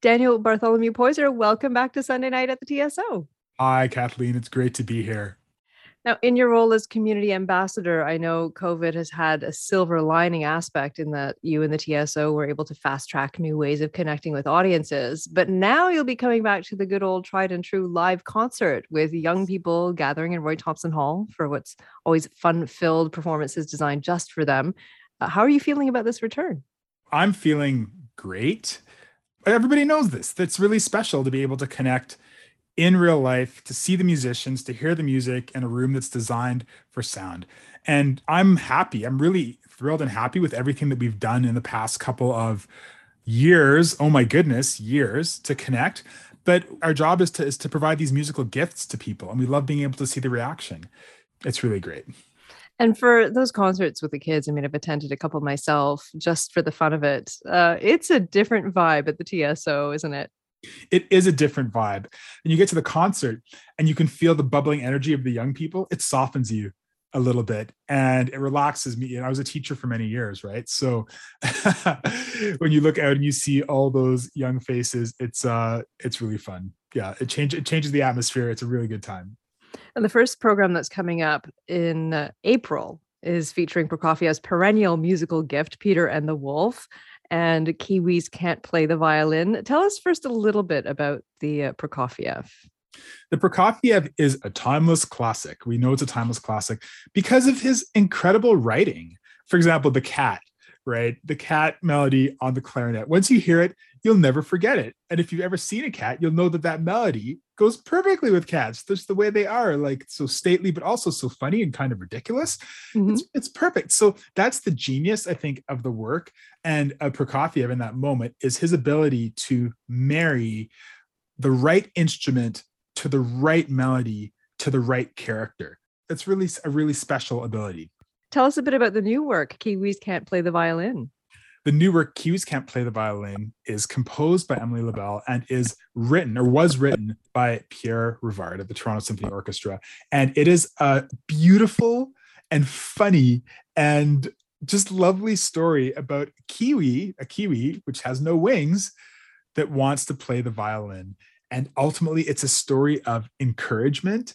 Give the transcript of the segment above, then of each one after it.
Daniel Bartholomew-Poyser, welcome back to Sunday Night at the TSO. Hi, Kathleen. It's great to be here. Now, in your role as community ambassador, I know COVID has had a silver lining aspect in that you and the TSO were able to fast track new ways of connecting with audiences. But now you'll be coming back to the good old tried and true live concert with young people gathering in Roy Thomson Hall for what's always fun-filled performances designed just for them. How are you feeling about this return? I'm feeling great. Everybody knows this. It's really special to be able to connect in real life, to see the musicians, to hear the music in a room that's designed for sound. And I'm happy. I'm really thrilled and happy with everything that we've done in the past couple of years. Oh my goodness, years to connect. But our job is to provide these musical gifts to people. And we love being able to see the reaction. It's really great. And for those concerts with the kids, I mean, I've attended a couple myself just for the fun of it. It's a different vibe at the TSO, isn't it? It is a different vibe. And you get to the concert and you can feel the bubbling energy of the young people. It softens you a little bit and it relaxes me. And I was a teacher for many years, right? So when you look out and you see all those young faces, it's really fun. Yeah, it changes the atmosphere. It's a really good time. And the first program that's coming up in April is featuring Prokofiev's perennial musical gift, Peter and the Wolf, and Kiwis Can't Play the Violin. Tell us first a little bit about the Prokofiev. The Prokofiev is a timeless classic. We know it's a timeless classic because of his incredible writing. For example, The Cat, right? The cat melody on the clarinet. Once you hear it, you'll never forget it. And if you've ever seen a cat, you'll know that melody goes perfectly with cats. That's the way they are, like so stately, but also so funny and kind of ridiculous. Mm-hmm. It's perfect. So that's the genius, I think, of the work. And Prokofiev in that moment is his ability to marry the right instrument to the right melody, to the right character. That's really a really special ability. Tell us a bit about the new work, Kiwis Can't Play the Violin. The new work, Kiwis Can't Play the Violin, is composed by Emily Labelle and is written, or was written, by Pierre Rivard at the Toronto Symphony Orchestra. And it is a beautiful and funny and just lovely story about a kiwi, which has no wings, that wants to play the violin. And ultimately, it's a story of encouragement.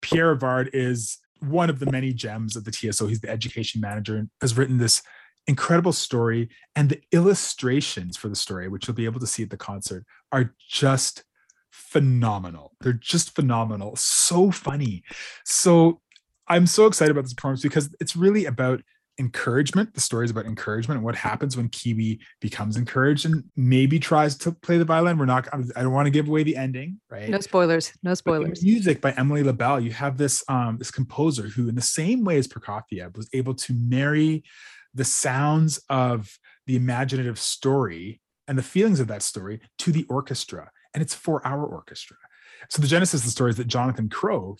Pierre Rivard is one of the many gems of the TSO. He's the education manager and has written this incredible story, and the illustrations for the story, which you'll be able to see at the concert, are just phenomenal. They're just phenomenal. So funny. So I'm so excited about this performance because it's really about encouragement. The story is about encouragement and what happens when Kiwi becomes encouraged and maybe tries to play the violin. I don't want to give away the ending, right? No spoilers. Music by Emily Labelle. You have this composer who, in the same way as Prokofiev, was able to marry the sounds of the imaginative story and the feelings of that story to the orchestra. And it's a 4-hour orchestra. So the genesis of the story is that Jonathan Crowe,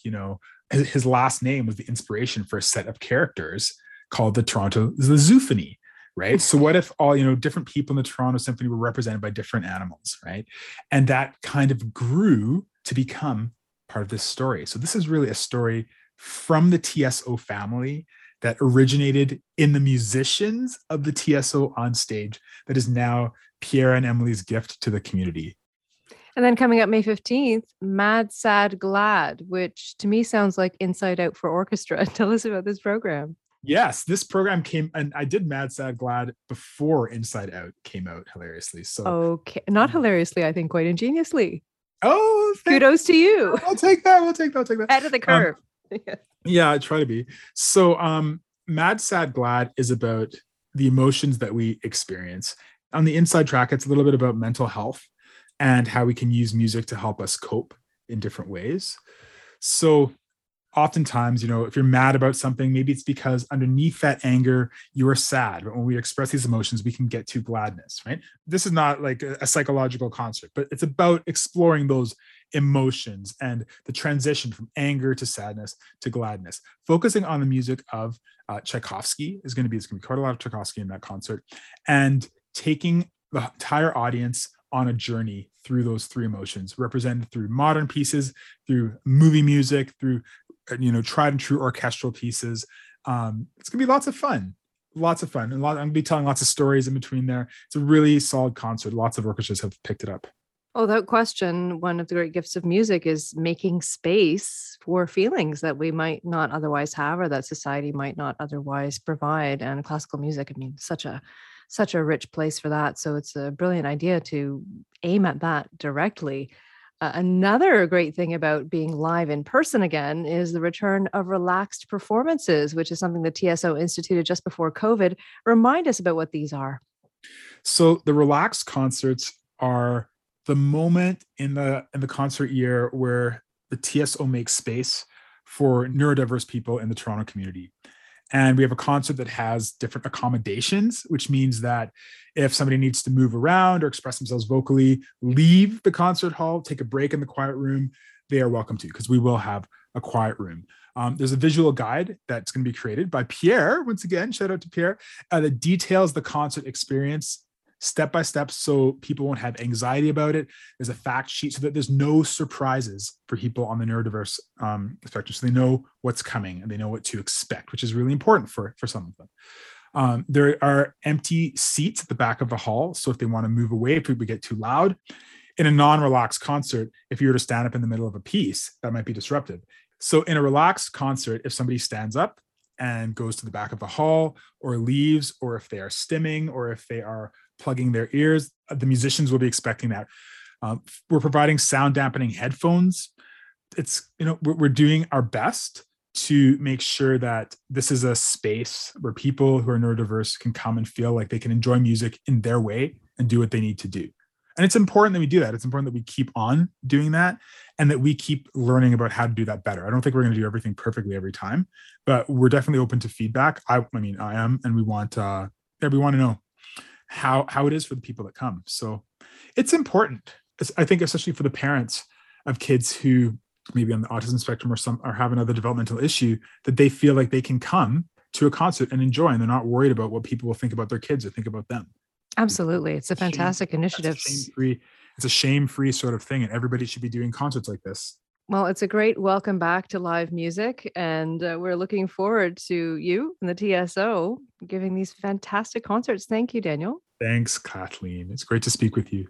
his last name was the inspiration for a set of characters called the Toronto Zoophony, right? So what if all, different people in the Toronto Symphony were represented by different animals, right? And that kind of grew to become part of this story. So this is really a story from the TSO family that originated in the musicians of the TSO on stage that is now Pierre and Emily's gift to the community. And then coming up May 15th, Mad Sad Glad, which to me sounds like Inside Out for orchestra. Tell us about this program. Yes, this program came, and I did Mad Sad Glad before Inside Out came out, hilariously. So okay, not hilariously, I think quite ingeniously. Oh, kudos to you. I'll take that. Out of the curve. Yeah, I try to be. So Mad Sad Glad is about the emotions that we experience. On the inside track, it's a little bit about mental health and how we can use music to help us cope in different ways. So oftentimes, if you're mad about something, maybe it's because underneath that anger, you are sad. But when we express these emotions, we can get to gladness, right? This is not like a psychological concert, but it's about exploring those emotions and the transition from anger to sadness to gladness. Focusing on the music of Tchaikovsky is going to be quite a lot of Tchaikovsky in that concert, and taking the entire audience on a journey through those three emotions, represented through modern pieces, through movie music, through tried and true orchestral pieces. It's gonna be lots of fun, and I'm gonna be telling lots of stories in between there. It's a really solid concert. Lots of orchestras have picked it up. Without question, one of the great gifts of music is making space for feelings that we might not otherwise have, or that society might not otherwise provide. And classical music, I mean, such a rich place for that. So it's a brilliant idea to aim at that directly. Another great thing about being live in person again is the return of relaxed performances, which is something the TSO instituted just before COVID. Remind us about what these are. So the relaxed concerts are the moment in the concert year where the TSO makes space for neurodiverse people in the Toronto community. And we have a concert that has different accommodations, which means that if somebody needs to move around or express themselves vocally, leave the concert hall, take a break in the quiet room, they are welcome to, because we will have a quiet room. There's a visual guide that's going to be created by Pierre, once again, shout out to Pierre, that details the concert experience step by step, so people won't have anxiety about it. There's a fact sheet so that there's no surprises for people on the neurodiverse spectrum. So they know what's coming and they know what to expect, which is really important for some of them. There are empty seats at the back of the hall. So if they want to move away, if people get too loud in a non-relaxed concert, if you were to stand up in the middle of a piece, that might be disruptive. So in a relaxed concert, if somebody stands up and goes to the back of the hall or leaves, or if they are stimming, or if they are plugging their ears, the musicians will be expecting that. We're providing sound dampening headphones. It's, we're doing our best to make sure that this is a space where people who are neurodiverse can come and feel like they can enjoy music in their way and do what they need to do. And it's important that we do that. It's important that we keep on doing that and that we keep learning about how to do that better. I don't think we're going to do everything perfectly every time, but we're definitely open to feedback. I am, and we want to know how it is for the people that come. So it's important, I think, especially for the parents of kids who maybe on the autism spectrum or have another developmental issue, that they feel like they can come to a concert and enjoy, and they're not worried about what people will think about their kids or think about them. Absolutely. It's a fantastic initiative. It's a shame-free sort of thing, and everybody should be doing concerts like this. Well, it's a great welcome back to live music, and we're looking forward to you and the TSO giving these fantastic concerts. Thank you, Daniel. Thanks, Kathleen. It's great to speak with you.